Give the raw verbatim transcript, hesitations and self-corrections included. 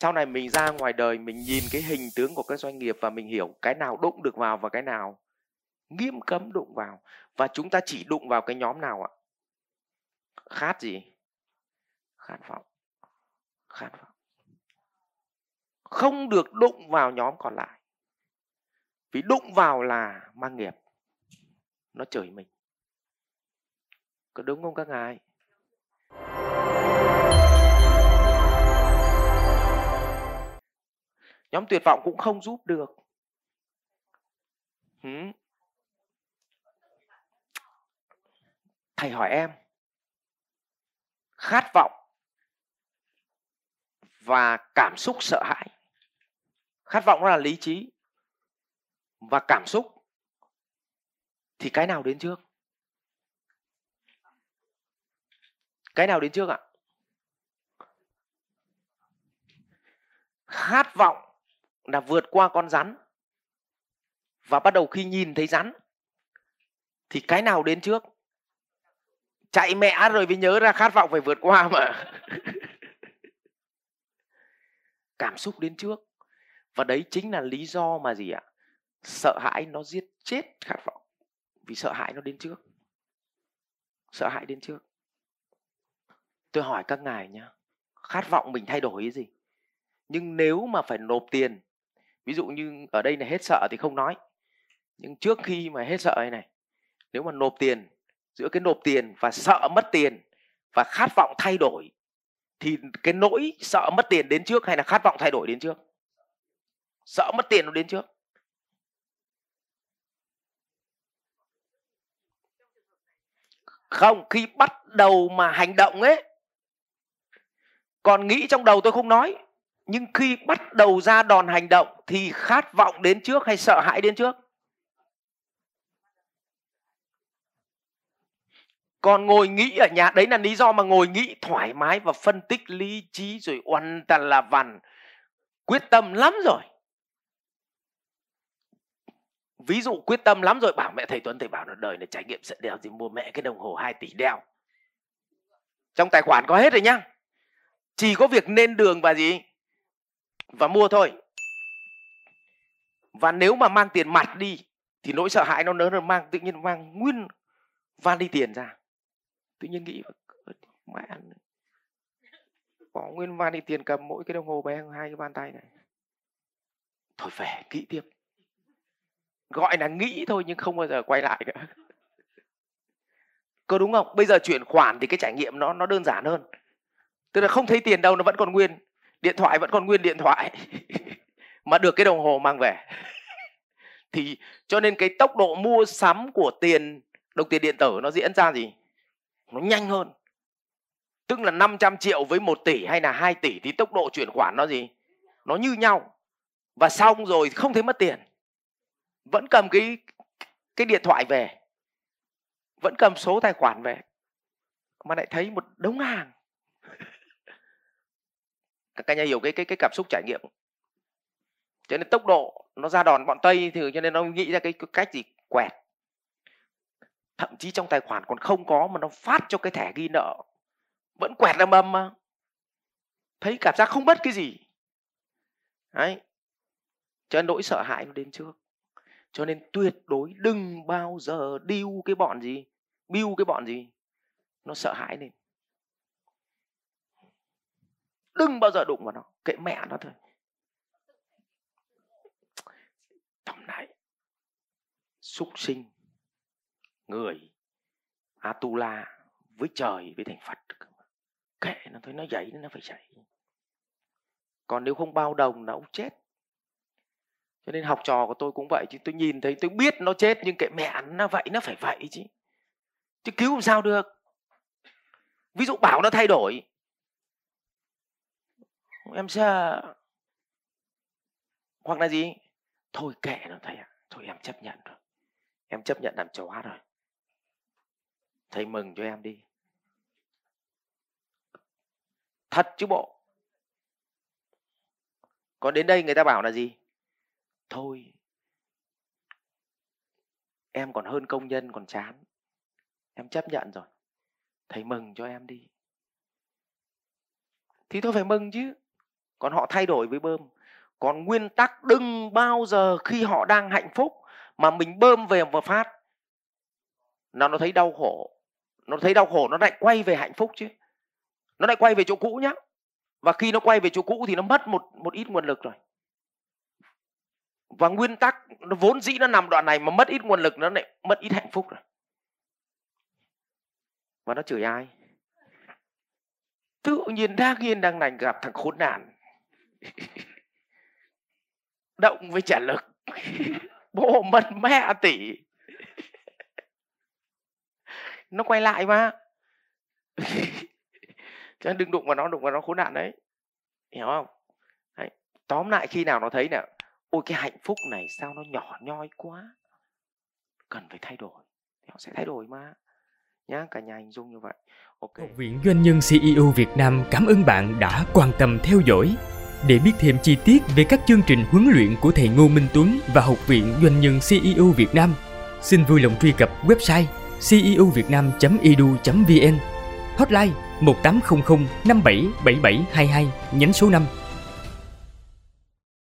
sau này mình ra ngoài đời mình nhìn cái hình tướng của các doanh nghiệp và mình hiểu cái nào đụng được vào và cái nào nghiêm cấm đụng vào, và chúng ta chỉ đụng vào cái nhóm nào ạ? Khát gì? Khát vọng. Khát vọng. Không được đụng vào nhóm còn lại, vì đụng vào là mang nghiệp, nó chửi mình. Có đúng không các ngài? Nhóm tuyệt vọng cũng không giúp được. Ừ. Thầy hỏi em, khát vọng và cảm xúc sợ hãi. Khát vọng nó là lý trí, và cảm xúc thì cái nào đến trước? Cái nào đến trước ạ? Khát vọng là vượt qua con rắn, và bắt đầu khi nhìn thấy rắn thì cái nào đến trước? Chạy mẹ rồi mới nhớ ra khát vọng phải vượt qua mà. Cảm xúc đến trước. Và đấy chính là lý do mà gì ạ? Sợ hãi nó giết chết khát vọng. Vì sợ hãi nó đến trước. Sợ hãi đến trước. Tôi hỏi các ngài nhá, khát vọng mình thay đổi cái gì? Nhưng nếu mà phải nộp tiền, ví dụ như ở đây là hết sợ thì không nói, nhưng trước khi mà hết sợ này này, nếu mà nộp tiền, giữa cái nộp tiền và sợ mất tiền và khát vọng thay đổi, thì cái nỗi sợ mất tiền đến trước hay là khát vọng thay đổi đến trước? Sợ mất tiền nó đến trước. Không, khi bắt đầu mà hành động ấy, còn nghĩ trong đầu tôi không nói, nhưng khi bắt đầu ra đòn hành động thì khát vọng đến trước hay sợ hãi đến trước? Còn ngồi nghĩ ở nhà, đấy là lý do mà ngồi nghĩ thoải mái và phân tích lý trí rồi oằn tàn là vằn, quyết tâm lắm rồi. Ví dụ quyết tâm lắm rồi, bảo mẹ thầy Tuấn, thầy bảo là đời này trải nghiệm sẽ đeo gì, mua mẹ cái đồng hồ hai tỷ đeo. Trong tài khoản có hết rồi nhá. Chỉ có việc lên đường và gì? Và mua thôi. Và nếu mà mang tiền mặt đi thì nỗi sợ hãi nó lớn hơn, mang tự nhiên mang nguyên vali tiền ra. Tự nhiên nghĩ mẹ bỏ nguyên vali tiền, cầm mỗi cái đồng hồ bé hai cái bàn tay này. Thôi về kỹ tiếp. Gọi là nghĩ thôi nhưng không bao giờ quay lại nữa. Có đúng không? Bây giờ chuyển khoản thì cái trải nghiệm nó nó đơn giản hơn. Tức là không thấy tiền đâu, nó vẫn còn nguyên. Điện thoại vẫn còn nguyên điện thoại. Mà được cái đồng hồ mang về. Thì cho nên cái tốc độ mua sắm của tiền, đồng tiền điện tử nó diễn ra gì? Nó nhanh hơn. Tức là năm trăm triệu với một tỷ hay là hai tỷ thì tốc độ chuyển khoản nó gì? Nó như nhau. Và xong rồi không thấy mất tiền. Vẫn cầm cái, cái điện thoại về. Vẫn cầm số tài khoản về. Mà lại thấy một đống hàng. Các nhà hiểu cái, cái, cái cảm xúc trải nghiệm. Cho nên tốc độ nó ra đòn bọn Tây thì cho nên nó nghĩ ra cái, cái cách gì quẹt. Thậm chí trong tài khoản còn không có mà nó phát cho cái thẻ ghi nợ. Vẫn quẹt âm âm mà. Thấy cảm giác không mất cái gì. Đấy. Cho nên nỗi sợ hãi nó đến trước. Cho nên tuyệt đối đừng bao giờ điêu cái bọn gì. Biêu cái bọn gì. Nó sợ hãi lên. Đừng bao giờ đụng vào nó. Kệ mẹ nó thôi. Tầm này. Súc sinh. Người. Atula. Với trời. Với thành Phật. Kệ nó thôi. Nó dậy. Nó phải dậy. Còn nếu không bao đồng. Nó cũng chết. Cho nên học trò của tôi cũng vậy. Chứ tôi nhìn thấy. Tôi biết nó chết. Nhưng kệ mẹ nó vậy. Nó phải vậy chứ. Chứ cứu làm sao được. Ví dụ bảo nó thay đổi. Em sợ. Hoặc là gì? Thôi kệ nó thầy ạ. Thôi em chấp nhận rồi. Em chấp nhận làm chó rồi. Thầy mừng cho em đi. Thật chứ bộ. Còn đến đây người ta bảo là gì? Thôi. Em còn hơn công nhân còn chán. Em chấp nhận rồi. Thầy mừng cho em đi. Thì thôi phải mừng chứ. Còn họ thay đổi với bơm. Còn nguyên tắc đừng bao giờ khi họ đang hạnh phúc mà mình bơm về và phát là nó thấy đau khổ. Nó thấy đau khổ, nó lại quay về hạnh phúc chứ. Nó lại quay về chỗ cũ nhá. Và khi nó quay về chỗ cũ thì nó mất một, một ít nguồn lực rồi. Và nguyên tắc nó vốn dĩ nó nằm đoạn này mà mất ít nguồn lực, nó lại mất ít hạnh phúc rồi. Và nó chửi ai? Tự nhiên đang yên đang lành gặp thằng khốn nạn. Động với trả lực. Bố mất mẹ tỷ. Nó quay lại mà. Chứ đừng đụng vào nó, đụng vào nó khốn nạn đấy. Hiểu không? Đấy. Tóm lại khi nào nó thấy nè, ôi cái hạnh phúc này sao nó nhỏ nhoi quá, cần phải thay đổi, thì họ sẽ thay đổi mà. Nhá, cả nhà hình dung như vậy. Okay. Học viện Doanh nhân xê e ô Việt Nam cảm ơn bạn đã quan tâm theo dõi. Để biết thêm chi tiết về các chương trình huấn luyện của thầy Ngô Minh Tuấn và Học viện Doanh nhân xê e ô Việt Nam, xin vui lòng truy cập website c e o vietnam chấm e d u chấm v n, hotline một tám không không năm bảy bảy bảy hai hai, nhánh số năm.